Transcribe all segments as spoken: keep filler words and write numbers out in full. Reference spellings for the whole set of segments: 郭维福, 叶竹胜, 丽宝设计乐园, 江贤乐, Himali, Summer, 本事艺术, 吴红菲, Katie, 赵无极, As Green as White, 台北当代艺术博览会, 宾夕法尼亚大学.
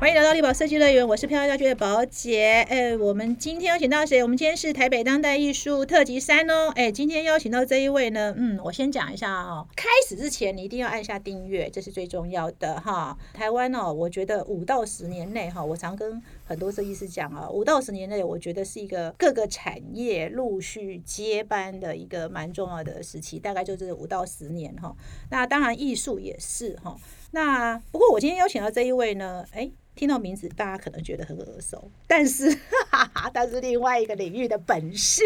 欢迎来到丽宝设计乐园，我是漂亮大学的宝姐。哎，我们今天邀请到谁？我们今天是台北当代艺术特辑三哦。哎，今天邀请到这一位呢，嗯，我先讲一下哦。开始之前，你一定要按下订阅，这是最重要的哈。台湾哦，我觉得五到十年内哈，我常跟很多设计师讲啊，五到十年内，我觉得是一个各个产业陆续接班的一个蛮重要的时期，大概就是五到十年哈。那当然，艺术也是哈。那不过我今天邀请到这一位呢，哎。听到名字大家可能觉得很耳熟，但是哈哈但是另外一个领域的本事。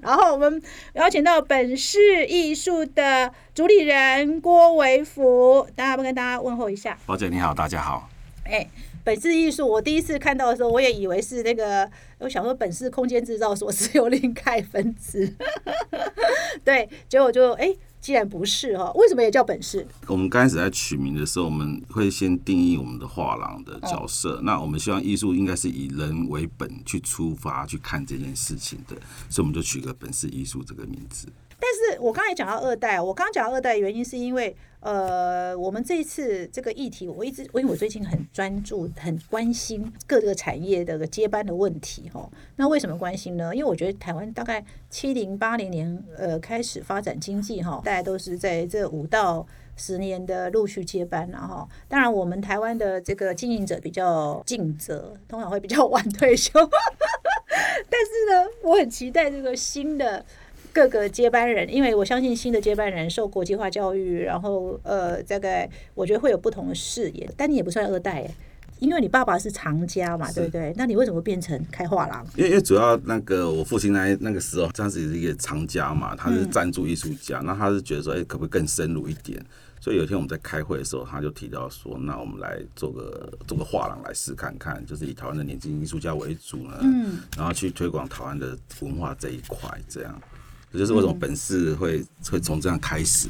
然后我们邀请到本事艺术的主理人郭维福，大家要不跟大家问候一下。宝姐你好，大家好。哎，本事艺术我第一次看到的时候，我也以为是那个，我想说本事空间制造所是由另盖分支对，结果就哎既然不是哈，为什么也叫本事？我们刚开始在取名的时候，我们会先定义我们的画廊的角色。嗯、那我们希望艺术应该是以人为本去出发去看这件事情的，所以我们就取个本事艺术这个名字。但是我刚才讲到二代，我刚刚讲到二代的原因是因为，呃，我们这一次这个议题，我一直因为我最近很专注、很关心各个产业的接班的问题哈。那为什么关心呢？因为我觉得台湾大概七零八零年呃开始发展经济哈，大概都是在这五到十年的陆续接班然后，当然我们台湾的这个经营者比较尽责，通常会比较晚退休，但是呢，我很期待这个新的。各个接班人，因为我相信新的接班人受国际化教育，然后呃，大概我觉得会有不同的视野。但你也不算二代耶，因为你爸爸是藏家嘛，对不对？那你为什么变成开画廊？因为因为主要那个我父亲那那个时候，他是一个藏家嘛，他是赞助艺术家，那、嗯、他是觉得说，哎、欸，可不可以更深入一点？所以有一天我们在开会的时候，他就提到说，那我们来做个做个画廊来试看看，就是以台湾的年轻艺术家为主呢，嗯、然后去推广台湾的文化这一块，这样。这就是为什么本事会会从这样开始，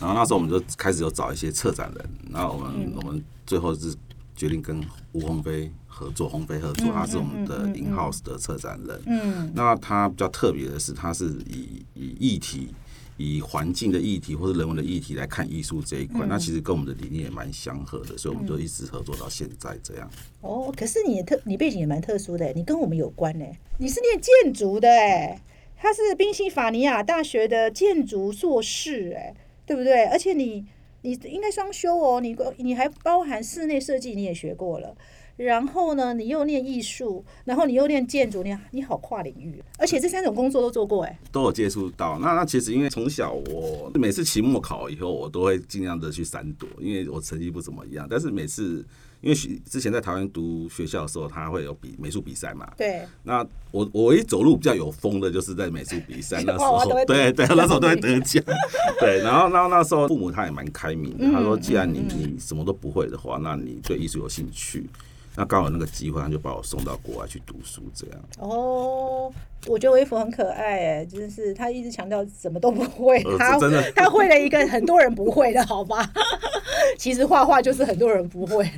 然后那时候我们就开始有找一些策展人，然后我们、嗯、我们最后是决定跟吴红菲合作，红菲合作，他是我们的 in house 的策展人。嗯，那他比较特别的是，他是以以议题、以环境的议题或者人文的议题来看艺术这一块，嗯、那其实跟我们的理念也蛮相合的，所以我们就一直合作到现在这样。哦，可是你特你背景也蛮特殊的，你跟我们有关嘞，你是念建筑的哎。他是宾夕法尼亚大学的建筑硕士、欸，对不对？而且你你应该双修哦，你你还包含室内设计，你也学过了。然后呢，你又念艺术，然后你又念建筑，你你好跨领域，而且这三种工作都做过、欸，都有接触到。那那其实因为从小我每次期末考以后，我都会尽量的去闪躲，因为我成绩不怎么样，但是每次。因为之前在台湾读学校的时候，他会有比美术比赛嘛。对。那我我一走路比较有风的，就是在美术比赛那时候，对对，那时候都会得奖。对，然后然后那时候父母他也蛮开明的，他说既然你你什么都不会的话，那你对艺术有兴趣，那刚好那个机会，他就把我送到国外去读书这样。哦。我觉得维福很可爱哎，就是他一直强调什么都不会，他他会了一个很多人不会的，好吧？其实画画就是很多人不会，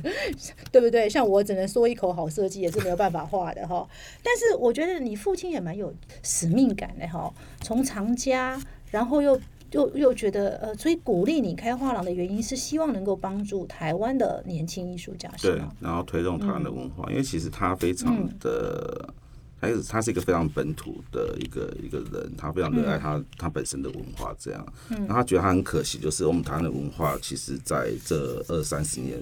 对不对？像我只能说一口好设计也是没有办法画的哈。但是我觉得你父亲也蛮有使命感的哈，从藏家，然后又又又觉得呃，所以鼓励你开画廊的原因是希望能够帮助台湾的年轻艺术家，对，然后推动台湾的文化，嗯、因为其实他非常的。嗯他是他是一个非常本土的一个一个人，他非常热爱他、嗯、他本身的文化这样，嗯、然后他觉得他很可惜，就是我们台湾的文化其实在这二三十年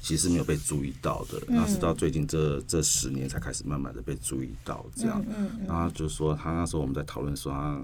其实没有被注意到的，那、嗯、是到最近这这十年才开始慢慢的被注意到这样，嗯嗯嗯、然后就说他那时候我们在讨论说他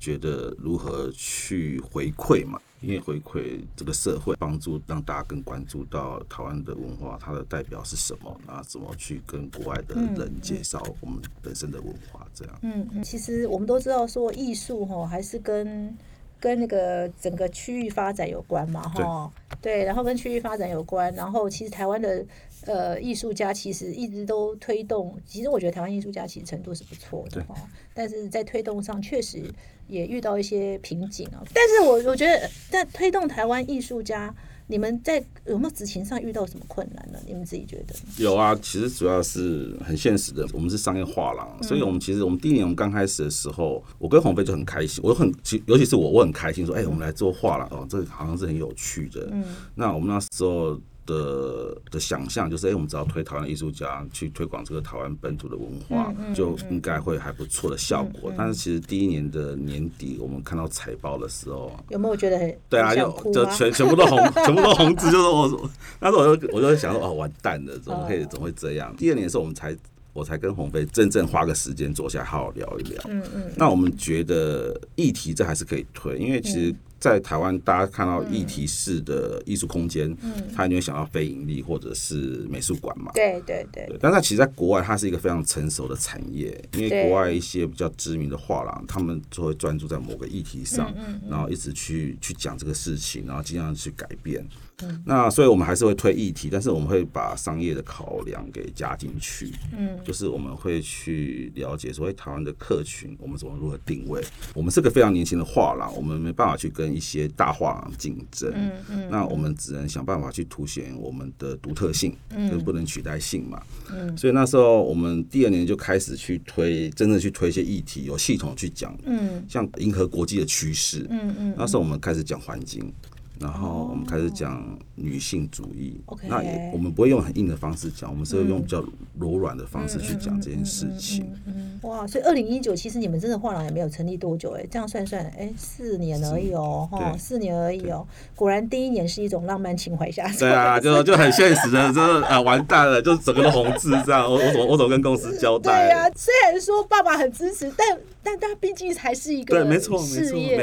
觉得如何去回馈嘛，因为回馈这个社会，帮助让大家更关注到台湾的文化，它的代表是什么，然后怎么去跟国外的人介绍我们本身的文化，这样。嗯，嗯其实我们都知道说艺术哈，还是跟跟那个整个区域发展有关嘛，哈，对，然后跟区域发展有关，然后其实台湾的呃艺术家其实一直都推动，其实我觉得台湾艺术家其实程度是不错的哈，但是在推动上确实。也遇到一些瓶颈啊，但是我我觉得在推动台湾艺术家，你们在有没有执行上遇到什么困难呢？你们自己觉得？有啊，其实主要是很现实的，我们是商业画廊，嗯、所以我们其实我们第一年我们刚开始的时候，我跟红菲就很开心，我很尤其是我我很开心说，哎、欸，我们来做画廊哦，这好像是很有趣的。嗯，那我们那时候。的的想象，就是哎、欸，我们只要推台湾艺术家去推广这个台湾本土的文化，嗯嗯嗯、就应该会还不错的效果、嗯嗯。但是其实第一年的年底，我们看到财报的时候，有没有觉得很对啊？就、啊、就全全部都红，全部都红字，就是我那时候我就我就想说哦，完蛋了，怎么会怎么会这样？第二年的时候，我们才我才跟洪菲真正花个时间坐下好好聊一聊。嗯嗯。那我们觉得议题这还是可以推，因为其实、嗯。在台湾，大家看到议题式的艺术空间，嗯，他一定会想到非盈利或者是美术馆嘛。对对 对, 對。但是其实在国外，它是一个非常成熟的产业，因为国外一些比较知名的画廊，他们就会专注在某个议题上，嗯嗯嗯然后一直去去讲这个事情，然后尽量去改变。嗯、那所以我们还是会推议题，但是我们会把商业的考量给加进去。嗯，就是我们会去了解说，哎，台湾的客群我们怎么如何定位？我们是个非常年轻的画廊，我们没办法去跟一些大画廊竞争。嗯嗯，那我们只能想办法去凸显我们的独特性，嗯，跟不能取代性嘛。嗯，所以那时候我们第二年就开始去推，真正去推一些议题，有系统去讲。嗯，像迎合国际的趋势。嗯嗯，那时候我们开始讲环境。然后我们开始讲女性主义， okay. 那也我们不会用很硬的方式讲，我们是会用比较柔软的方式去讲这件事情。嗯嗯嗯嗯嗯、哇，所以二零一九其实你们真的画廊也没有成立多久哎、欸，这样算算哎，四年而已哦，哈，四年而已哦。果然第一年是一种浪漫情怀下手。对啊，就就很现实的，就是啊完蛋了，就是整个都红字这样，我我怎么我怎么跟公司交代？对啊，虽然说爸爸很支持，但但他毕竟还是一个事业嘛，没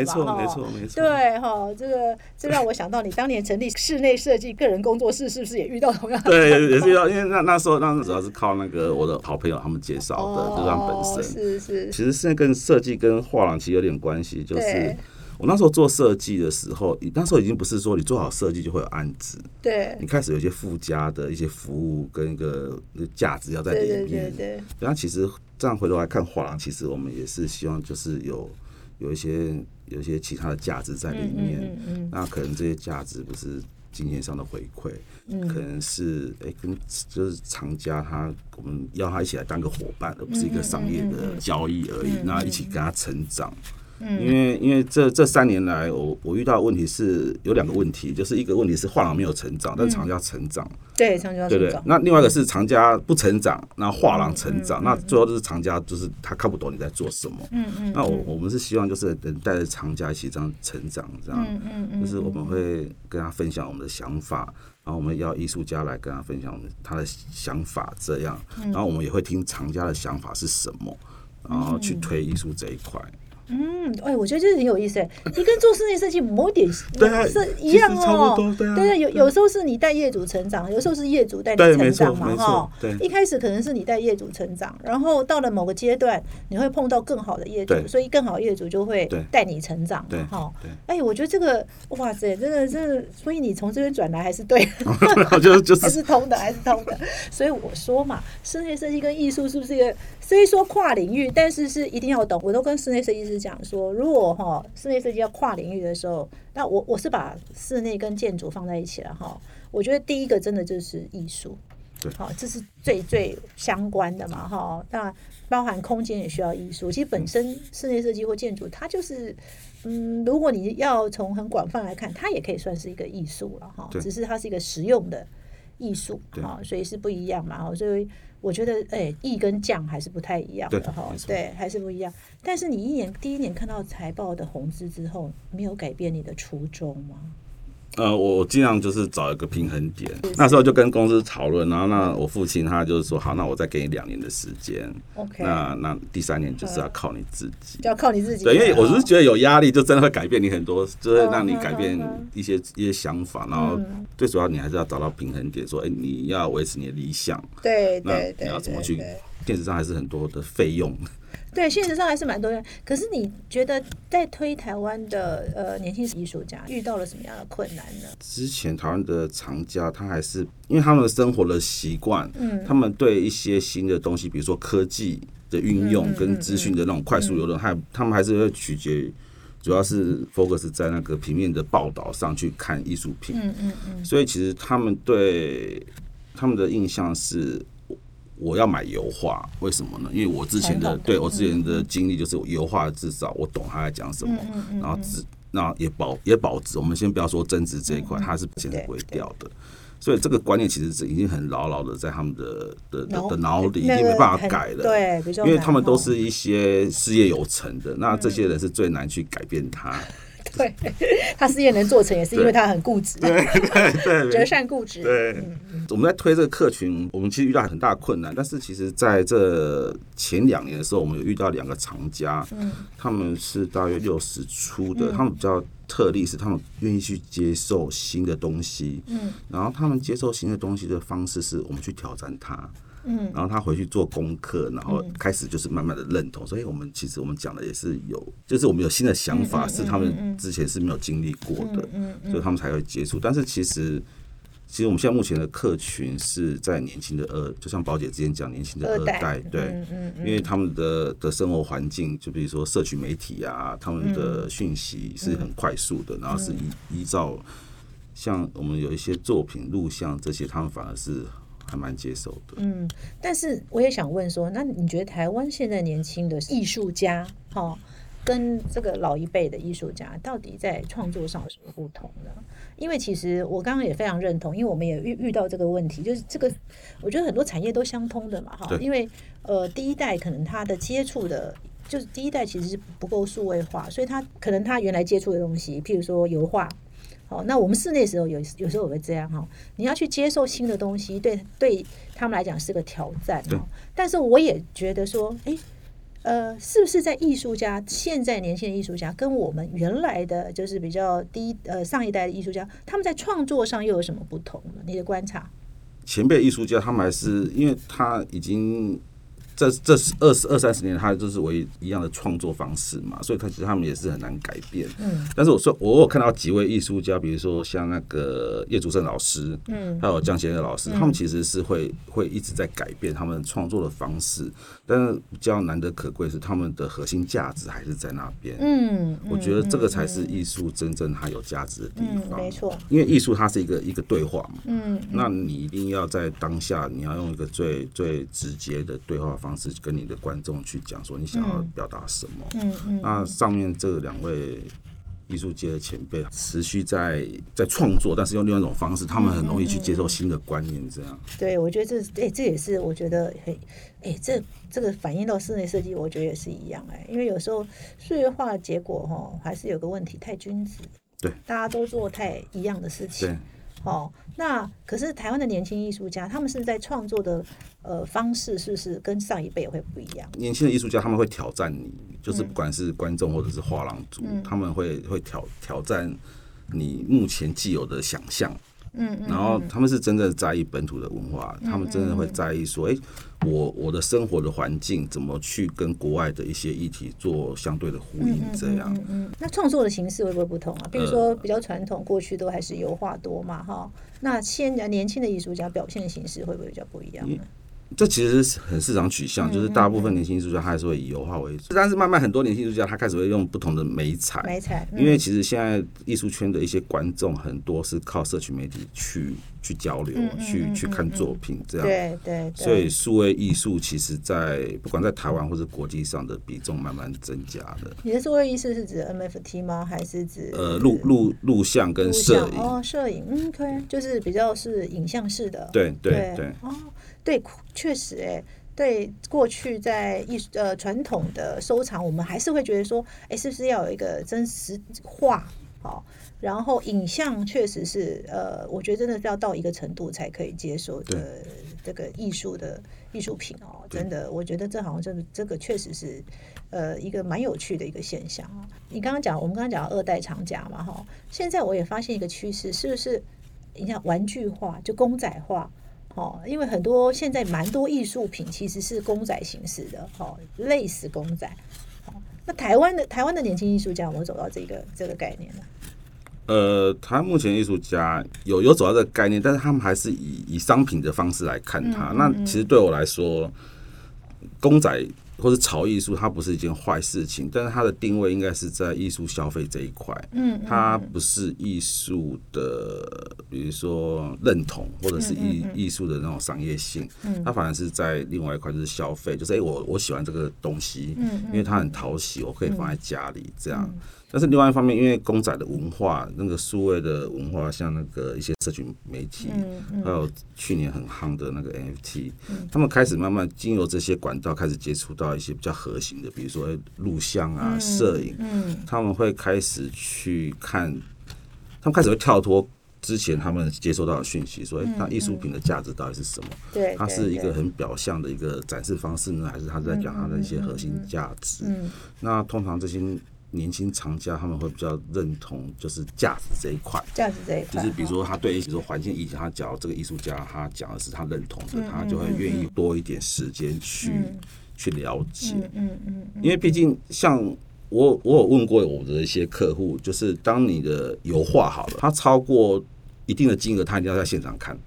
错没错没错，对哈，这个这让。我想到你当年成立室内设计个人工作室，是不是也遇到同样的？对，也是遇到，因为 那, 那时候那主要是靠那个我的好朋友他们介绍的、哦，就是他们本身。是是。其实现在跟设计跟画廊其实有点关系，就是我那时候做设计的时候，那时候已经不是说你做好设计就会有案子，对，你开始有一些附加的一些服务跟一个价值要在里面。对对对对。那其实这样回头来看画廊，其实我们也是希望就是有。有一些有一些其他的价值在里面，嗯嗯嗯、那可能这些价值不是金钱上的回馈、嗯，可能是哎、欸、跟就是藏家他我们要他一起来当个伙伴，而不是一个商业的交易而已。嗯嗯嗯、那一起跟他成长，嗯、因为因为这这三年来我我遇到的问题是有两个问题，就是一个问题是画廊没有成长，但藏家成长，嗯、对藏家成长，对对。那另外一个是藏家不成长，那画廊成长，嗯嗯嗯、那最后就是藏家就是他看不懂你在做什么。嗯嗯。那我我们是希望就是能带着藏家一起这样成长，这样，嗯嗯嗯、就是我们会跟他分享我们的想法。然后我们要艺术家来跟他分享他的想法，这样，然后我们也会听藏家的想法是什么，然后去推艺术这一块。嗯，哎，我觉得这是很有意思哎，你跟做室内设计某点是一样哦，对啊，对啊，有有时候是你带业主成长，有时候是业主带你成长嘛哈。一开始可能是你带业主成长，然后到了某个阶段，你会碰到更好的业主，所以更好的业主就会带你成长嘛哈。哎，我觉得这个哇塞，真的真的，所以你从这边转来还是对的，就是就是还是通的，还是通的。所以我说嘛，室内设计跟艺术是不是一个虽说跨领域，但是是一定要懂。我都跟室内设计师讲说，如果哈室内设计要跨领域的时候，那我我是把室内跟建筑放在一起了哈。我觉得第一个真的就是艺术，对，好，这是最最相关的嘛哈。那包含空间也需要艺术，其实本身室内设计或建筑，它就是嗯，如果你要从很广泛来看，它也可以算是一个艺术了哈。只是它是一个实用的艺术哈，所以是不一样嘛。所以我觉得，哎、欸，艺跟匠还是不太一样的哈，对，还是不一样。但是你一年第一年看到财报的红字之后，没有改变你的初衷吗？呃，我尽量就是找一个平衡点。是是那时候就跟公司讨论，然后那我父亲他就是说，好，那我再给你两年的时间。Okay, 那那第三年就是要靠你自己，就要靠你自己。对，因为我是觉得有压力，就真的会改变你很多，就是让你改变一些、嗯、一些想法。然后最主要你还是要找到平衡点，说，哎、欸，你要维持你的理想。对对对。那你要怎么去？现实上还是很多的费用。对，现实上还是蛮多的。可是你觉得在推台湾的呃年轻艺术家遇到了什么样的困难呢？之前台湾的藏家，他还是因为他们的生活的习惯，嗯，他们对一些新的东西，比如说科技的运用跟资讯的那种快速流动，还、嗯嗯嗯、他们还是会取决于。主要是 focus 在那个平面的报道上去看艺术品，嗯嗯嗯，所以其实他们对他们的印象是。我要买油画，为什么呢？因为我之前的对我之前的经历就是油画，至少我懂他在讲什么，嗯嗯嗯然后只那也保也保值。我们先不要说增值这一块，嗯嗯它是显然不会掉的。所以这个观念其实已经很牢牢的在他们的的的脑里，已经没办法改了。对，因为他们都是一些事业有成的，那这些人是最难去改变他。对，他事业能做成也是因为他很固执，对对，折善固执。对，嗯、我们在推这个客群，我们其实遇到很大的困难，但是其实在这前两年的时候，我们有遇到两个藏家，嗯、他们是大约六十出的，嗯、他们比较特例是他们愿意去接受新的东西，嗯，然后他们接受新的东西的方式是我们去挑战它。嗯，然后他回去做功课，然后开始就是慢慢的认同，嗯、所以我们其实我们讲的也是有，就是我们有新的想法，是他们之前是没有经历过的，嗯嗯嗯、所以他们才会接触。但是其实，其实我们现在目前的客群是在年轻的二，就像宝姐之前讲年轻的二代，二代对，嗯嗯嗯，因为他们的的生活环境，就比如说社群媒体啊，他们的讯息是很快速的，嗯、然后是依依照像我们有一些作品、录像这些，他们反而是还蛮接受的。嗯，但是我也想问说，那你觉得台湾现在年轻的艺术家，哦，跟这个老一辈的艺术家到底在创作上有什么不同呢？因为其实我刚刚也非常认同，因为我们也 遇, 遇到这个问题，就是这个我觉得很多产业都相通的嘛，因为呃第一代可能他的接触的就是第一代其实是不够数位化，所以他可能他原来接触的东西，譬如说油画。好，那我们室内时候有有时候也会这样哈，你要去接受新的东西，对对他们来讲是个挑战。但是我也觉得说，哎，呃，是不是在艺术家现在年轻的艺术家跟我们原来的就是比较低呃上一代的艺术家，他们在创作上又有什么不同呢？你的观察？前辈艺术家他们还是因为他已经这这二十二三十年，他就是唯一一样的创作方式嘛，所以他其实他们也是很难改变。嗯，但是我说我有看到几位艺术家，比如说像那个叶竹胜老师，嗯，还有江贤乐老师，嗯、他们其实是会会一直在改变他们创作的方式，但是比较难得可贵是他们的核心价值还是在那边。嗯，我觉得这个才是艺术真正它有价值的地方。嗯、没错，因为艺术它是一个一个对话嘛。嗯，那你一定要在当下，你要用一个最最直接的对话方式跟你的观众去讲说你想要表达什么。嗯嗯嗯、那上面这两位艺术界的前辈持续在在创作，但是用另外一种方式，他们很容易去接受新的观念。这样，嗯嗯嗯、对，我觉得这哎、欸、这也是我觉得很哎、欸、这这个反映到室内设计，我觉得也是一样。哎、欸，因为有时候数位化的结果哈，还是有个问题，太均值，对，大家都做太一样的事情。哦，那可是台湾的年轻艺术家，他们是在创作的呃方式，是不是跟上一辈也会不一样？年轻的艺术家他们会挑战你，就是不管是观众或者是画廊主，嗯、他们会会挑挑战你目前既有的想象。嗯，然后他们是真的在意本土的文化，嗯、他们真的会在意说，哎、嗯，我我的生活的环境怎么去跟国外的一些议题做相对的呼应，这样。嗯嗯嗯嗯、那创作的形式会不会不同啊？比如说比较传统，过去都还是油画多嘛，哈。那现在年轻的艺术家表现的形式会不会比较不一样呢？嗯这其实是很市场取向，就是大部分年轻艺术家他还是会以油画为主，但是慢慢很多年轻艺术家他开始会用不同的媒材，媒材，嗯、因为其实现在艺术圈的一些观众很多是靠社群媒体去去交流，嗯嗯嗯嗯去去看作品这样，对对对，所以数位艺术其实在不管在台湾或是国际上的比重慢慢增加的。你的数位艺术是指 N F T 吗？还是指呃录录录像跟摄影？哦，摄影，嗯，可以，就是比较是影像式的，对对对，对哦。对，确实，哎，对，过去在艺术呃传统的收藏，我们还是会觉得说，哎，是不是要有一个真实化？好，然后影像确实是，呃，我觉得真的是要到一个程度才可以接受的这个艺术的艺术品哦，真的，我觉得这好像这这个确实是，呃，一个蛮有趣的一个现象啊。你刚刚讲，我们刚刚讲二代藏家嘛，哈，现在我也发现一个趋势，是不是？你像玩具化，就公仔化。哦，因为很多现在蛮多艺术品其实是公仔形式的，哦，类似公仔。哦，那台湾的台湾的年轻艺术家有没有走到这个这个概念呢？呃，台湾目前艺术家有有走到这个概念，但是他们还是以以商品的方式来看它。嗯嗯嗯，那其实对我来说，公仔或是潮艺术它不是一件坏事情，但是它的定位应该是在艺术消费这一块。嗯，它不是艺术的比如说认同或者是艺艺术的那种商业性，它反而是在另外一块，就是消费，就是哎、欸、我我喜欢这个东西，因为它很讨喜，我可以放在家里这样。但是另外一方面，因为公仔的文化，那个数位的文化，像那个一些社群媒体，还有去年很夯的那个 N F T， 他们开始慢慢经由这些管道开始接触到一些比较核心的，比如说录像啊、摄影，他们会开始去看，他们开始会跳脱之前他们接收到的讯息，所以那艺术品的价值到底是什么？对，它是一个很表象的一个展示方式呢，还是它在讲它的一些核心价值？那通常这些年轻藏家他们会比较认同就是价值这一块，价值这一块，就是比如说他对比如说环境议题，他讲这个艺术家他讲的是他认同的，他就会愿意多一点时间去去了解。因为毕竟像。我, 我有问过我的一些客户，就是当你的油画好了，它超过一定的金额，他一定要在现场看。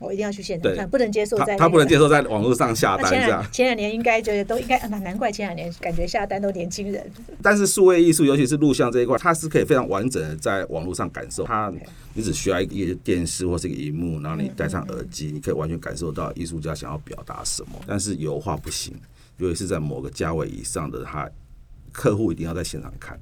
我一定要去现场看，不能接受在、那個、他, 他不能接受在网络上下单这样。前两年应该觉得都应该，难怪前两年感觉下单都年轻人。但是数位艺术，尤其是录像这一块，它是可以非常完整的在网络上感受。它你只需要一个电视或是一个荧幕，然后你戴上耳机，你可以完全感受到艺术家想要表达什么。但是油画不行，尤其是在某个价位以上的它。客户一定要在现场看，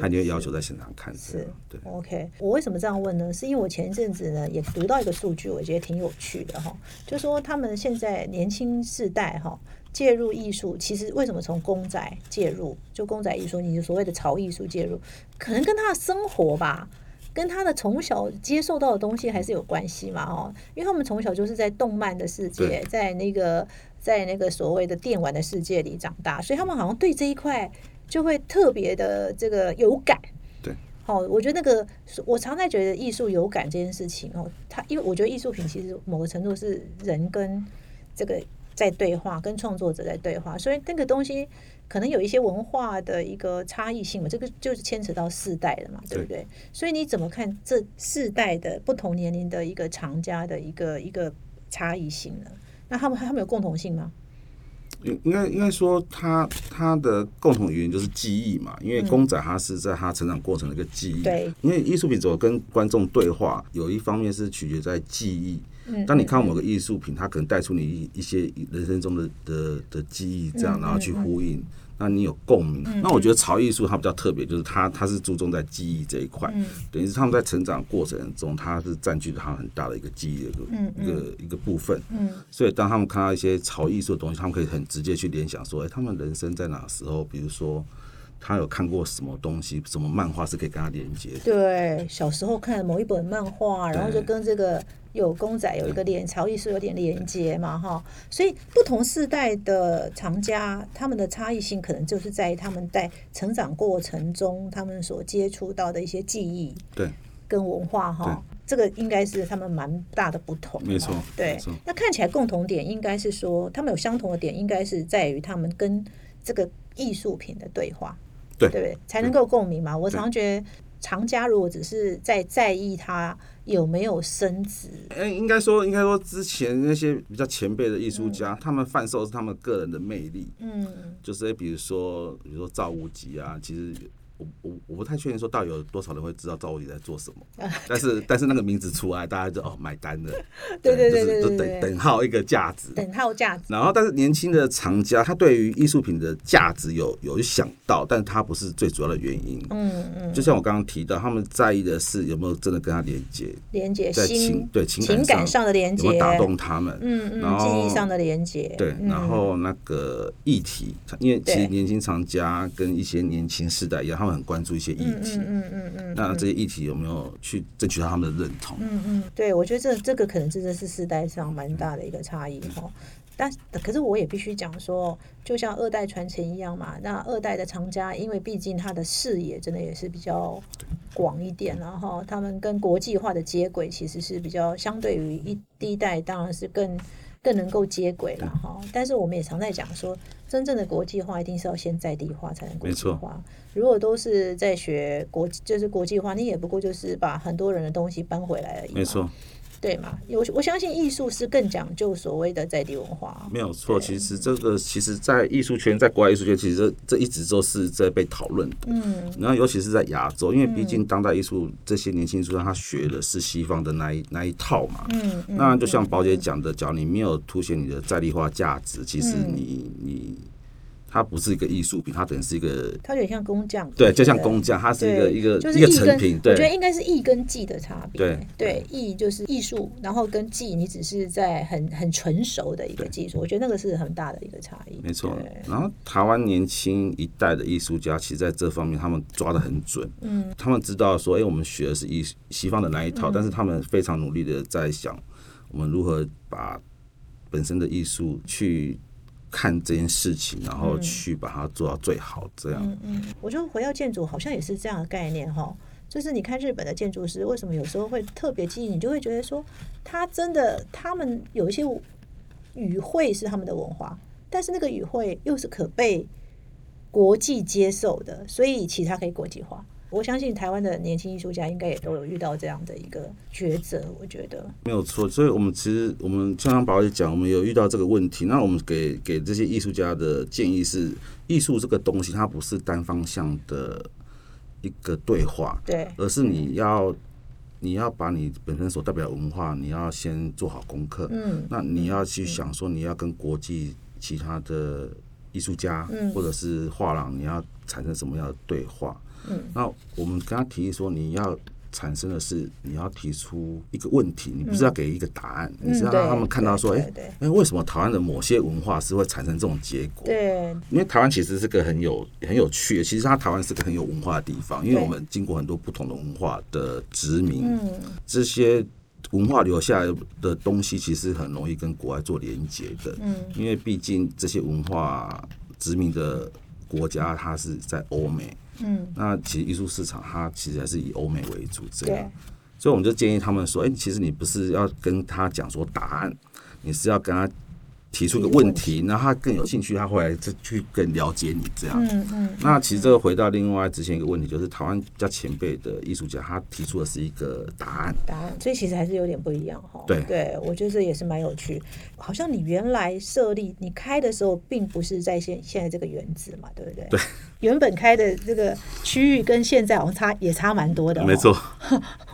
他就会要求在现场看。是，对。OK， 我为什么这样问呢？是因为我前一阵子呢也读到一个数据，我觉得挺有趣的哈，就说他们现在年轻世代哈介入艺术，其实为什么从公仔介入，就公仔艺术，你所谓的潮艺术介入，可能跟他的生活吧。跟他的从小接受到的东西还是有关系嘛，哦，因为他们从小就是在动漫的世界，在那个在那个所谓的电玩的世界里长大，所以他们好像对这一块就会特别的这个有感。对，好，哦，我觉得那个我常在觉得艺术有感这件事情哦，它因为我觉得艺术品其实某个程度是人跟这个在对话，跟创作者在对话，所以那个东西。可能有一些文化的一个差异性嘛，这个就是牵扯到世代了嘛，对不对？对，所以你怎么看这世代的不同年龄的一个藏家的一个一个差异性呢？那他们他们有共同性吗？应该应该说他他的共同语言就是记忆嘛，因为公仔它是在他成长过程的一个记忆。嗯，对，因为艺术品怎么跟观众对话，有一方面是取决在记忆。当你看某个艺术品，它可能带出你一些人生中的的的记忆，这样然后去呼应，那你有共鸣。那我觉得潮艺术它比较特别，就是它它是注重在记忆这一块，等于是他们在成长过程中，它是占据了他很大的一个记忆的一个一个部分。所以当他们看到一些潮艺术的东西，他们可以很直接去联想说，哎，他们人生在哪时候，比如说。他有看过什么东西，什么漫画是可以跟他连接的？对，小时候看某一本漫画，然后就跟这个有公仔有一个连潮艺术有点连接嘛，哈。所以不同世代的藏家，他们的差异性可能就是在他们在成长过程中，他们所接触到的一些记忆，对，跟文化哈，这个应该是他们蛮大的不同。没错，对。那看起来共同点应该是说，他们有相同的点，应该是在于他们跟这个艺术品的对话。对, 对, 对才能够共鸣嘛。我常觉得藏家如果只是在在意他有没有升值，应该说应该说之前那些比较前辈的艺术家，嗯，他们贩售是他们个人的魅力，嗯，就是比如说比如说赵无极啊，其实我我我不太确定说到底有多少人会知道赵无极在做什么，但是但是那个名字出来，大家就哦买单了，对对对对，就是就等等号一个价值，等号价值。然后，但是年轻的藏家，他对于艺术品的价值有有想到，但他不是最主要的原因。嗯嗯，就像我刚刚提到，他们在意的是有没有真的跟他连接，连接心，对情感上的连接，有没有打动他们？嗯嗯，然后记忆上的连接，对，然后那个议题，因为其实年轻藏家跟一些年轻世代一样。他们很关注一些议题，嗯嗯嗯嗯，那这些议题有没有去争取到他们的认同？嗯嗯，对，我觉得这这个可能真的是世代上蛮大的一个差异哈。但可是我也必须讲说，就像二代传承一样嘛，那二代的藏家，因为毕竟他的视野真的也是比较广一点，然后他们跟国际化的接轨其实是比较相对于一第一代，当然是更。更能够接轨了哈，但是我们也常在讲说，真正的国际化一定是要先在地化才能国际化。如果都是在学国，就是国际化，你也不过就是把很多人的东西搬回来而已。没错，对嘛？我我相信艺术是更讲究所谓的在地文化。没有错，其实这个其实，在艺术圈，在国外艺术圈，其实 这, 这一直都是在被讨论的。嗯，然后尤其是在亚洲，因为毕竟当代艺术，嗯，这些年轻艺术家他学的是西方的那 一, 那一套嘛。嗯，那就像宝姐讲的，假如你没有凸显你的在地化价值，其实你、嗯、你。它不是一个艺术品，它等于是一个，它有点像工匠，对，就像工匠，它是一个一个、就是、一个成品。对，我觉得应该是艺跟技的差别。对对，艺就是艺术，然后跟技你只是在很很成熟的一个技术，我觉得那个是很大的一个差异。没错。然后台湾年轻一代的艺术家，其实在这方面他们抓得很准。嗯，他们知道说，哎、欸，我们学的是西方的那一套、嗯，但是他们非常努力的在想，我们如何把本身的艺术去。看这件事情，然后去把它做到最好，这样。嗯嗯，我觉得回到建筑好像也是这样的概念哈，就是你看日本的建筑师，为什么有时候会特别记忆，你就会觉得说，他真的他们有一些语汇是他们的文化，但是那个语汇又是可被国际接受的，所以其实它可以国际化。我相信台湾的年轻艺术家应该也都有遇到这样的一个抉择，我觉得没有错。所以我们其实我们像刚宝姐讲，我们有遇到这个问题，那我们 给, 给这些艺术家的建议是，艺术这个东西它不是单方向的一个对话，对，而是你要你要把你本身所代表的文化，你要先做好功课，嗯，那你要去想说你要跟国际其他的艺术家、嗯、或者是画廊，你要产生什么样的对话。嗯、那我们刚刚提议说，你要产生的是，你要提出一个问题，你不是要给一个答案，嗯、你是要让他们看到说，哎、嗯欸，为什么台湾的某些文化是会产生这种结果？对，因为台湾其实是个很有很有趣的，其实它台湾是个很有文化的地方，因为我们经过很多不同的文化的殖民，嗯、这些文化留下来的东西，其实很容易跟国外做连结的，嗯、因为毕竟这些文化殖民的国家，它是在欧美。嗯，那其实艺术市场它其实还是以欧美为主，这样，所以我们就建议他们说，哎、欸，其实你不是要跟他讲说答案，你是要跟他提出个问题，那他更有兴趣，他会来去更了解你这样。嗯嗯。那其实这个回到另外之前一个问题，就是台湾比较前辈的艺术家，他提出的是一个答案。答案，所以其实还是有点不一样哈。对对，我觉得这也是蛮有趣。好像你原来设立你开的时候，并不是在现现在这个原址嘛，对不对？对。原本开的这个区域跟现在好像差也差蛮多的。没错。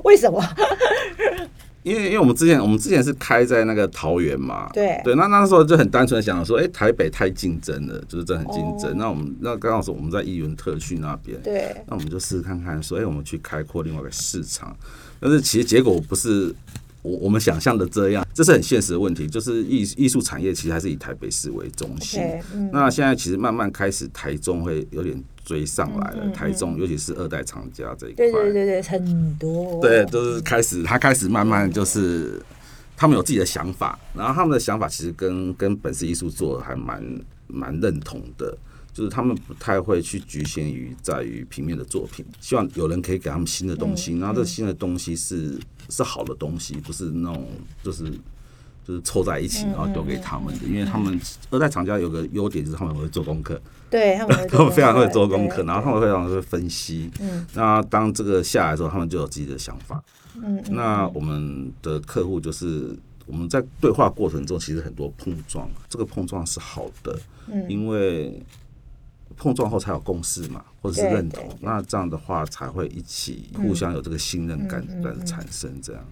为什么？因为因为我们之前我们之前是开在那个桃园嘛，对对，那那时候就很单纯的想说，哎、欸，台北太竞争了，就是真的很竞争。哦、那我们那刚刚说我们在宜兰特区那边，对，那我们就试试看看，说，哎、欸，我们去开阔另外一个市场，但是其实结果不是我我们想象的这样，这是很现实的问题，就是艺艺术产业其实还是以台北市为中心。Okay, 嗯、那现在其实慢慢开始台中会有点追上来了，嗯嗯嗯，台中尤其是二代厂家这一块，对对对对，很多，对，就是开始，他开始慢慢就是他们有自己的想法，然后他们的想法其实跟跟本市艺术做还蛮蛮认同的，就是他们不太会去局限于在于平面的作品，希望有人可以给他们新的东西，嗯、然后这新的东西是是好的东西，不是那种就是。就是凑在一起，然后丢给他们的，因为他们二代厂家有个优点就是他们会做功课，对，他们会做非常会做功课，然后他们非常会分析。嗯，那当这个下来的时候，他们就有自己的想法。嗯，那我们的客户就是我们在对话过程中，其实很多碰撞，这个碰撞是好的，嗯，因为碰撞后才有共识嘛，或者是认同，那这样的话才会一起互相有这个信任感的产生，这样。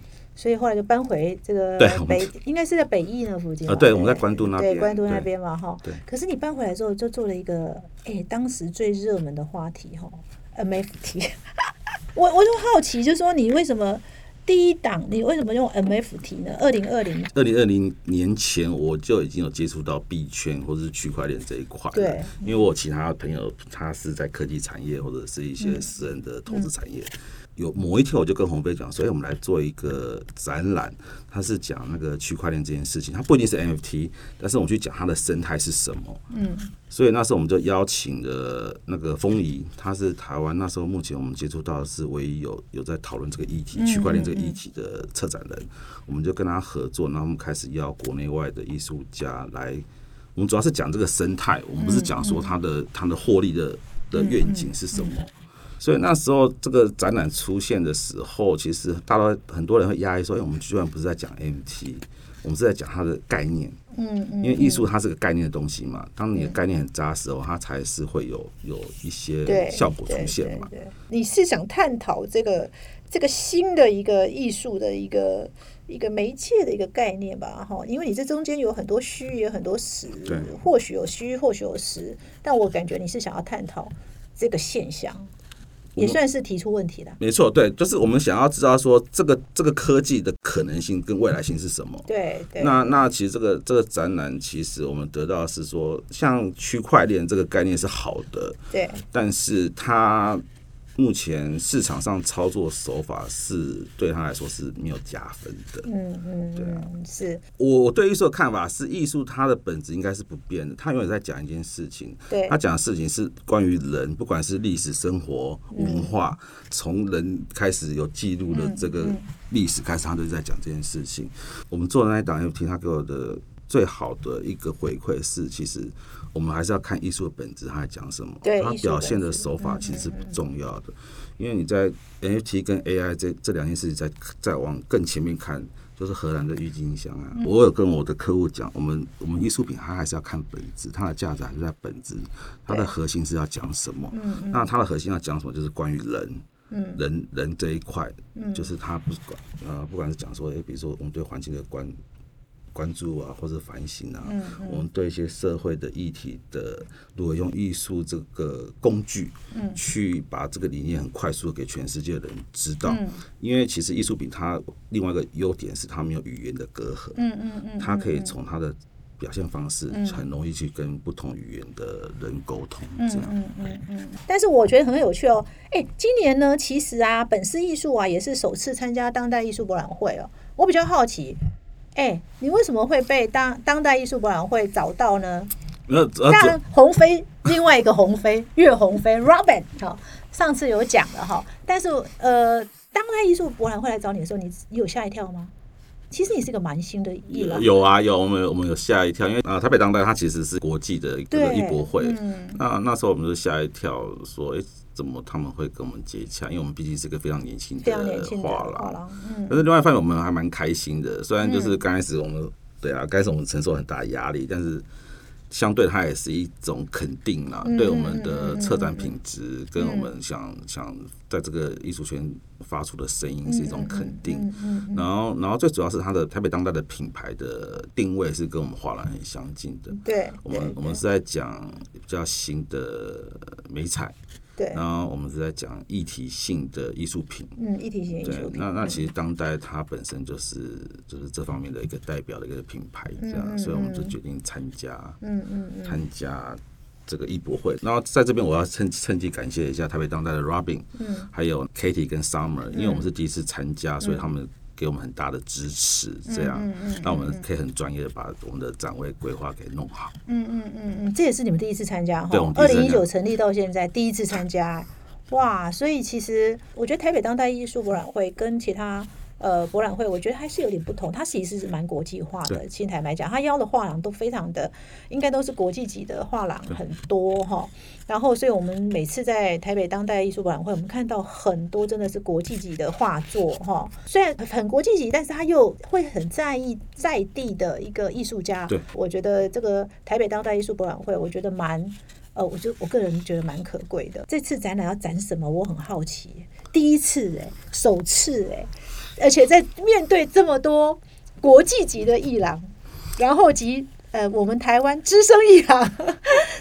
所以后来就搬回这个北，应该是在北艺那附近。呃，对，我们在关渡那边。对，关渡那边嘛，哈。对。可是你搬回来之后，就做了一个，哎、欸，当时最热门的话题，哈 ，M F T 我。我我就好奇，就说你为什么第一档，你为什么用 M F T 呢？二零二零。二零二零年前我就已经有接触到币圈或是区块链这一块。对。因为我有其他朋友，他是在科技产业或者是一些私人的投资产业。嗯嗯，有某一天我就跟红菲讲，所以我们来做一个展览，它是讲那个区块链这件事情，它不一定是 N F T， 但是我们去讲它的生态是什么。嗯，所以那时候我们就邀请了那个风仪，他是台湾那时候目前我们接触到的是唯一有有在讨论这个议题，区块链这个议题的策展人，嗯嗯嗯，我们就跟他合作，然后我们开始邀国内外的艺术家来，我们主要是讲这个生态，我们不是讲说它的它的获利的的愿景是什么。嗯嗯嗯嗯，所以那时候这个展览出现的时候，其实大多很多人会压抑说：“哎、欸，我们居然不是在讲 M T， 我们是在讲它的概念。”嗯，因为艺术它是个概念的东西嘛，当你的概念很扎实后，它才是会有有一些效果出现嘛。對對對對，你是想探讨这个这个新的一个艺术的一个一个媒介的一个概念吧，哈，因为你这中间有很多虚，也有很多实，或许有虚，或许有实，但我感觉你是想要探讨这个现象，也算是提出问题的。没错，对，就是我们想要知道说这个这个科技的可能性跟未来性是什么。对，对。那那其实这个这个展览，其实我们得到的是说，像区块链这个概念是好的，对，但是它目前市场上操作手法是对他来说是没有加分的。嗯嗯，对啊，是。我对艺术的看法是，艺术它的本质应该是不变的，它永远在讲一件事情。对，它讲的事情是关于人，不管是历史、生活、文化，从、嗯、人开始有记录的这个历史开始，它都在讲这件事情。嗯嗯、我们做的那一档 F T， 它给我的最好的一个回馈是，其实我们还是要看艺术的本质，它在讲什么。它表现的手法其实是不重要的，嗯嗯嗯，因为你在 N F T 跟 A I 这这两件事情在在往更前面看，就是荷兰的郁金香啊。嗯、我有跟我的客户讲，我们我们艺术品它还是要看本质，它的价值还是在本质，它的核心是要讲什么。嗯嗯，那它的核心要讲什么，就是关于人。嗯、人人这一块，嗯，就是它不管呃不管是讲说，欸，比如说我们对环境的观。关注啊，或者反省啊，嗯嗯，我们对一些社会的议题的，如果用艺术这个工具，嗯，去把这个理念很快速的给全世界的人知道。嗯、因为其实艺术品它另外一个优点是它没有语言的隔阂，嗯嗯嗯，它可以从它的表现方式很容易去跟不同语言的人沟通，这样。嗯嗯嗯嗯、但是我觉得很有趣哦，哎，今年呢，其实啊，本市艺术啊也是首次参加当代艺术博览会哦。我比较好奇。哎、欸，你为什么会被当当代艺术博览会找到呢？呃，像红菲，另外一个红菲，岳红菲 Robin， 好、哦，上次有讲了哈。但是呃，当代艺术博览会来找你的时候，你有吓一跳吗？其实你是一个蛮新的艺人。有啊有，我们我们有吓一跳，因为啊、呃，台北当代它其实是国际的一个艺博会，嗯、那那时候我们就吓一跳说，哎、欸，怎么他们会跟我们接洽？因为我们毕竟是一个非常年轻的画廊，嗯、但是另外一方面我们还蛮开心的，虽然就是刚开始我们、嗯、对啊，刚开始我们承受很大压力，但是相对它也是一种肯定啦，嗯、对我们的策展品质跟我们想、嗯、想在这个艺术圈发出的声音是一种肯定。嗯嗯嗯、然后然后最主要是它的台北当代的品牌的定位是跟我们画廊很相近的。对，我们我们是在讲比较新的美彩。对，然后我们是在讲议题性的艺术品。嗯，议题性艺术品。那那其实当代它本身就是就是这方面的一个代表的一个品牌，这样，嗯嗯，所以我们就决定参加，嗯嗯嗯，参加这个艺博会。然后在这边我要趁趁机感谢一下台北当代的 Robin，嗯、还有 Katie 跟 Summer， 因为我们是第一次参加，嗯、所以他们给我们很大的支持，这样，嗯嗯嗯、那我们可以很专业的把我们的展位规划给弄好。嗯嗯嗯嗯，这也是你们第一次参加，对，二零一九成立到现在第一次参加，哇！所以其实我觉得台北当代艺术博览会跟其他呃博览会，我觉得还是有点不同，它其实是蛮国际化的。新台来讲，它邀的画廊都非常的，应该都是国际级的画廊很多哈。然后，所以我们每次在台北当代艺术博览会，我们看到很多真的是国际级的画作哈。虽然很国际级，但是他又会很在意在地的一个艺术家。对，我觉得这个台北当代艺术博览会，我觉得蛮呃，我就我个人觉得蛮可贵的。这次展览要展什么，我很好奇。第一次哎、欸，首次哎、欸，而且在面对这么多国际级的艺廊，然后及。呃，我们台湾资深艺廊，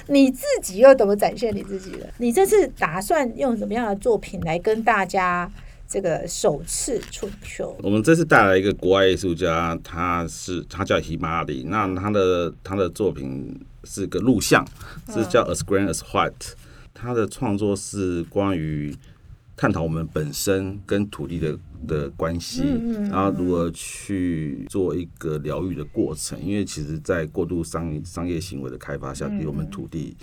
你自己又怎么展现你自己的？你这次打算用怎么样的作品来跟大家这个首次出球？我们这次带来一个国外艺术家，他是他叫 Himali， 那他的他的作品是个录像，是叫 As Green as White， 他的创作是关于探讨我们本身跟土地的。的关系，然后如何去做一个疗愈的过程，因为其实在过度商商业行为的开发下，比如我们土地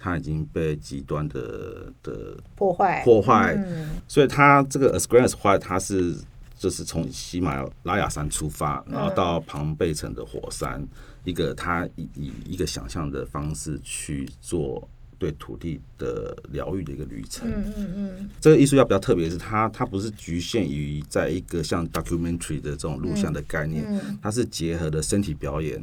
它已经被极端的的破坏破坏、嗯、所以它这个 As Green as White 它是就是从喜马拉雅山出发，然后到庞贝城的火山，一个它以一个想象的方式去做对土地的疗愈的一个旅程。嗯嗯嗯，这个艺术家比较特别，是它它不是局限于在一个像 documentary 的这种录像的概念，嗯嗯、它是结合了身体表演、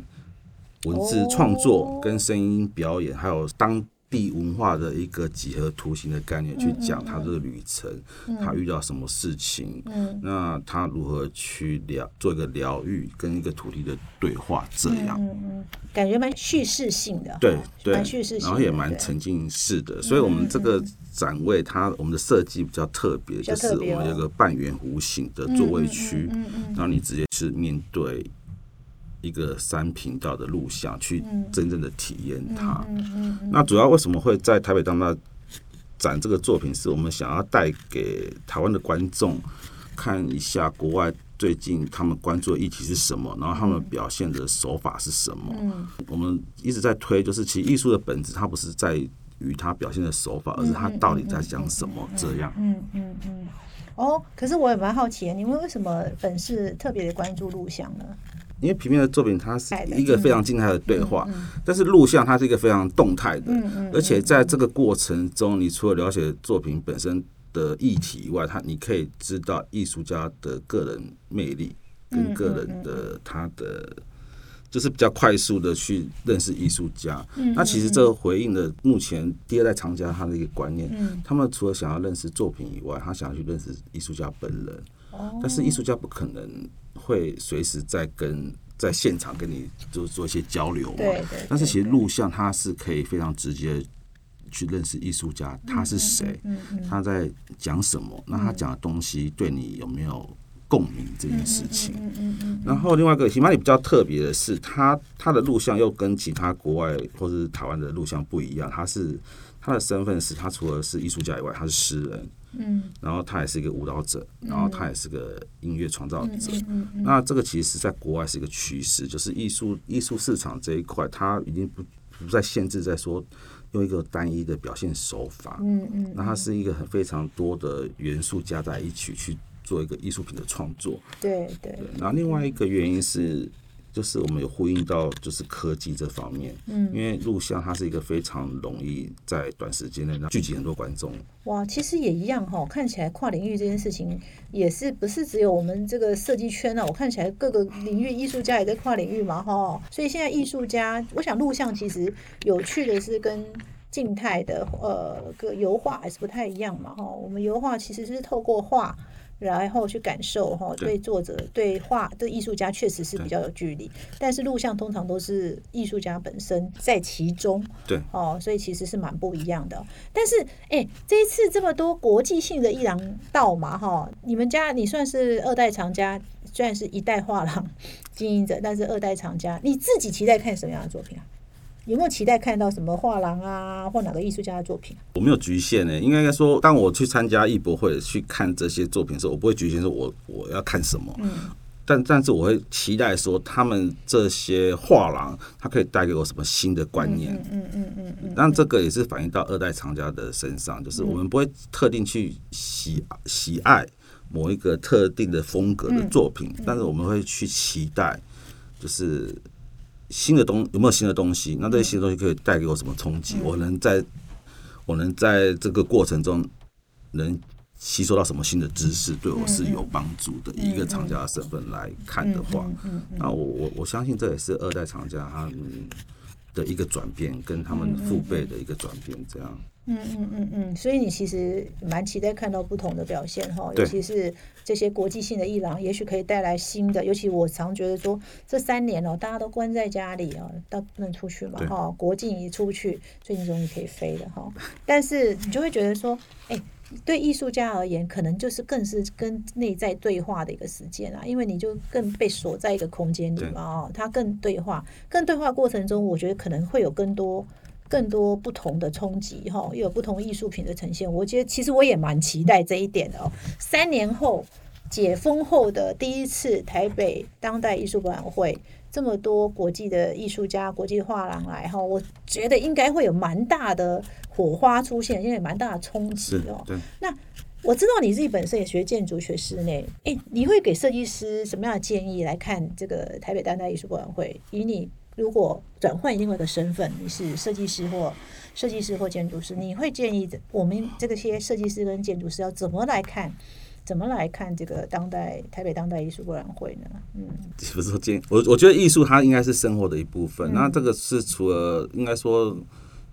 文字创作跟声音表演，还有当地文化的一个几何图形的概念去讲他这个旅程，嗯嗯、他遇到什么事情，嗯、那他如何去疗做一个疗愈跟一个土地的对话，这样，嗯嗯、感觉蛮叙事性的，对对，蛮叙事性的，然后也蛮沉浸式的。所以我们这个展位它，它我们的设计比较特别，嗯、就是我们有个半圆弧形的座位区，嗯嗯嗯嗯嗯、然后你直接是面对一个三频道的录像去真正的体验它，嗯嗯嗯嗯、那主要为什么会在台北当代展这个作品，是我们想要带给台湾的观众看一下国外最近他们关注的议题是什么，然后他们表现的手法是什么，嗯、我们一直在推就是其实艺术的本质它不是在于它表现的手法，而是它到底在讲什么，这样，嗯嗯嗯嗯嗯哦，可是我也蛮好奇的，你们为什么本市特别的关注录像呢？因为平面的作品它是一个非常静态的对话，嗯嗯嗯、但是录像它是一个非常动态的，嗯嗯、而且在这个过程中你除了了解作品本身的议题以外，它你可以知道艺术家的个人魅力跟个人的他的就是比较快速的去认识艺术家，嗯、那其实这回应了目前第二代藏家他的一个观念，嗯、他们除了想要认识作品以外，他想要去认识艺术家本人，哦、但是艺术家不可能会随时在跟在现场跟你就做一些交流嘛，对对对对，但是其实录像它是可以非常直接去认识艺术家他是谁，嗯嗯嗯、他在讲什么，嗯、那他讲的东西对你有没有共鸣这件事情，嗯嗯嗯嗯嗯、然后另外一个 Himali 比较特别的是他他的录像又跟其他国外或是台湾的录像不一样，他是他的身份是他除了是艺术家以外他是诗人，嗯、然后他也是一个舞蹈者，然后他也是个音乐创造者，嗯嗯嗯、那这个其实在国外是一个趋势，就是艺术艺术市场这一块它已经 不, 不再限制在说用一个单一的表现手法，嗯嗯、那它是一个很非常多的元素加在一起去做一个艺术品的创作，对 对, 对，然后另外一个原因是就是我们有呼应到就是科技这方面，嗯、因为录像它是一个非常容易在短时间内聚集很多观众。哇，其实也一样哈，看起来跨领域这件事情也是不是只有我们这个设计圈啊？我看起来各个领域艺术家也在跨领域嘛哈，所以现在艺术家，我想录像其实有趣的是跟静态的呃个油画还是不太一样嘛哈，我们油画其实是透过画。然后去感受对作者对画对艺术家确实是比较有距离，但是录像通常都是艺术家本身在其中，对，哦、所以其实是蛮不一样的。但是哎，这一次这么多国际性的艺廊到嘛，哦、你们家你算是二代藏家，虽然是一代画廊经营者，但是二代藏家你自己期待看什么样的作品啊？有没有期待看到什么画廊啊，或哪个艺术家的作品？我没有局限诶，欸，应该说，当我去参加艺博会去看这些作品的时候，我不会局限说我我要看什么，嗯但，但是我会期待说，他们这些画廊，它可以带给我什么新的观念。嗯嗯嗯嗯嗯。那，嗯嗯嗯、这个也是反映到二代藏家的身上，就是我们不会特定去喜喜爱某一个特定的风格的作品，嗯嗯、但是我们会去期待，就是。新的东有没有新的东西？那这些新的东西可以带给我什么冲击？嗯、我能在我能在这个过程中能吸收到什么新的知识，对我是有帮助的。以一个藏家的身份来看的话，嗯嗯嗯嗯、那我我我相信这也是二代藏家他们的一个转变，跟他们父辈的一个转变，这样。嗯嗯嗯嗯，所以你其实蛮期待看到不同的表现哈，尤其是这些国际性的艺廊，也许可以带来新的。尤其我常觉得说，这三年哦，大家都关在家里哦，都不能出去嘛哈，国境也出不去，最近终于可以飞了哈。但是你就会觉得说，哎、欸，对艺术家而言，可能就是更是跟内在对话的一个时间啊，因为你就更被锁在一个空间里嘛哦，他更对话，更对话过程中，我觉得可能会有更多。更多不同的冲击哈，又有不同艺术品的呈现。我觉得其实我也蛮期待这一点的哦。三年后解封后的第一次台北当代艺术博览会，这么多国际的艺术家、国际画廊来哈，我觉得应该会有蛮大的火花出现，因为蛮大的冲击哦。那我知道你自己本身也学建筑学室内，哎，你会给设计师什么样的建议来看这个台北当代艺术博览会？以你如果转换另外一个身份，你是设计师或设计师或建筑师，你会建议我们这些设计师跟建筑师要怎么来看，怎么来看这个当代台北当代艺术博览会呢？嗯，不是说建，我我觉得艺术它应该是生活的一部分。嗯、那这个是除了应该说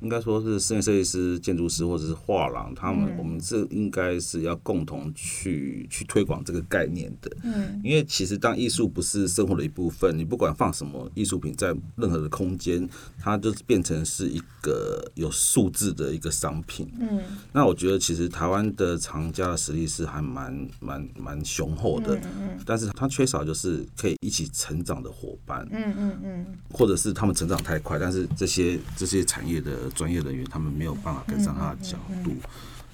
应该说是室内设计师、建筑师或者是画廊，他们、嗯、我们是应该是要共同去去推广这个概念的。嗯，因为其实当艺术不是生活的一部分，你不管放什么艺术品在任何的空间，它就变成是一个有数字的一个商品。嗯，那我觉得其实台湾的藏家的实力是还蛮蛮蛮雄厚的，嗯嗯，但是它缺少就是可以一起成长的伙伴。嗯嗯嗯，或者是他们成长太快，但是这些这些产业的专业人员他们没有办法跟上他的角度，嗯嗯嗯，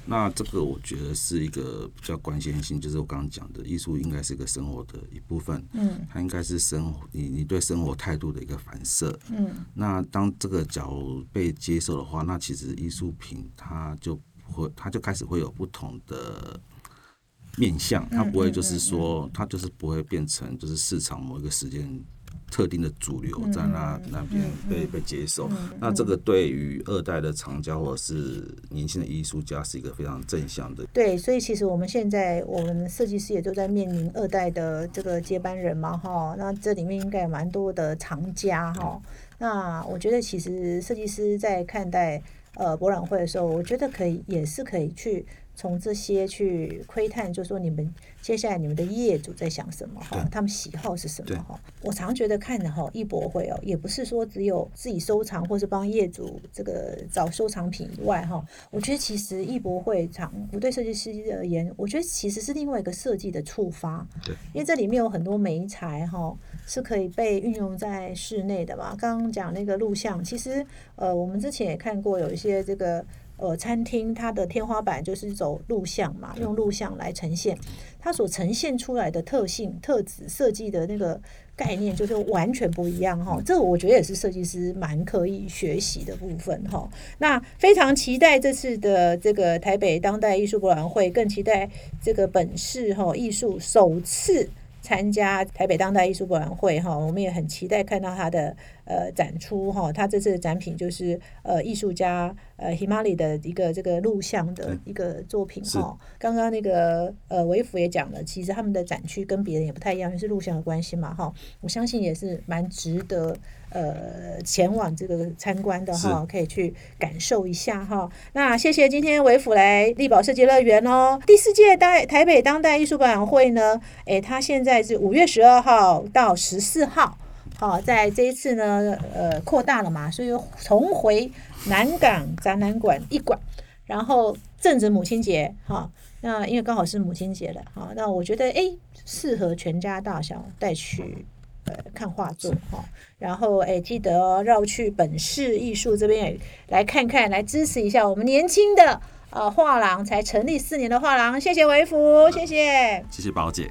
那这个我觉得是一个比较关键性，就是我刚刚讲的，艺术应该是一个生活的一部分，嗯，它应该是生活 你, 你对生活态度的一个反射，嗯，那当这个角被接受的话，那其实艺术品它就会它就开始会有不同的面向，它不会就是说它就是不会变成就是市场某一个时间特定的主流在那那边 被,、嗯、被接受、嗯嗯，那这个对于二代的藏家或者是年轻的艺术家是一个非常正向的。对，所以其实我们现在我们设计师也都在面临二代的这个接班人嘛，哈，那这里面应该有蛮多的藏家哈，那我觉得其实设计师在看待呃博览会的时候，我觉得可以也是可以去从这些去窥探，就是说你们接下来你们的业主在想什么，他们喜好是什么。我常觉得看艺博会也不是说只有自己收藏或是帮业主这个找收藏品以外，我觉得其实艺博会场我对设计师而言，我觉得其实是另外一个设计的触发，因为这里面有很多媒材是可以被运用在室内的嘛。刚刚讲那个录像，其实呃我们之前也看过有一些这个呃，餐厅它的天花板就是走录像嘛，用录像来呈现它所呈现出来的特性、特质、设计的那个概念，就是完全不一样哈。这我觉得也是设计师蛮可以学习的部分哈。那非常期待这次的这个台北当代艺术博览会，更期待这个本市哈艺术首次参加台北当代艺术博览会哈，我们也很期待看到它的呃展出哈。它这次的展品就是呃艺术家呃 Himali 的一个这个录像的一个作品哈。刚刚那个呃维福也讲了，其实他们的展区跟别人也不太一样，因为是录像的关系嘛哈。我相信也是蛮值得呃前往这个参观的哈，可以去感受一下哈。那谢谢今天维福来力宝设计乐园哦。第四届台北当代艺术博览会呢，哎，它现在是五月十二号到十四号。好，在这一次呢，呃，扩大了嘛，所以重回南港展览馆一馆，然后正值母亲节，哈，那因为刚好是母亲节了，哈，那我觉得哎，适合全家大小带去呃看画作哈，然后哎记得哦，绕去本市艺术这边也来看看，来支持一下我们年轻的呃画廊，才成立四年的画廊，谢谢维福，谢谢，谢谢宝姐。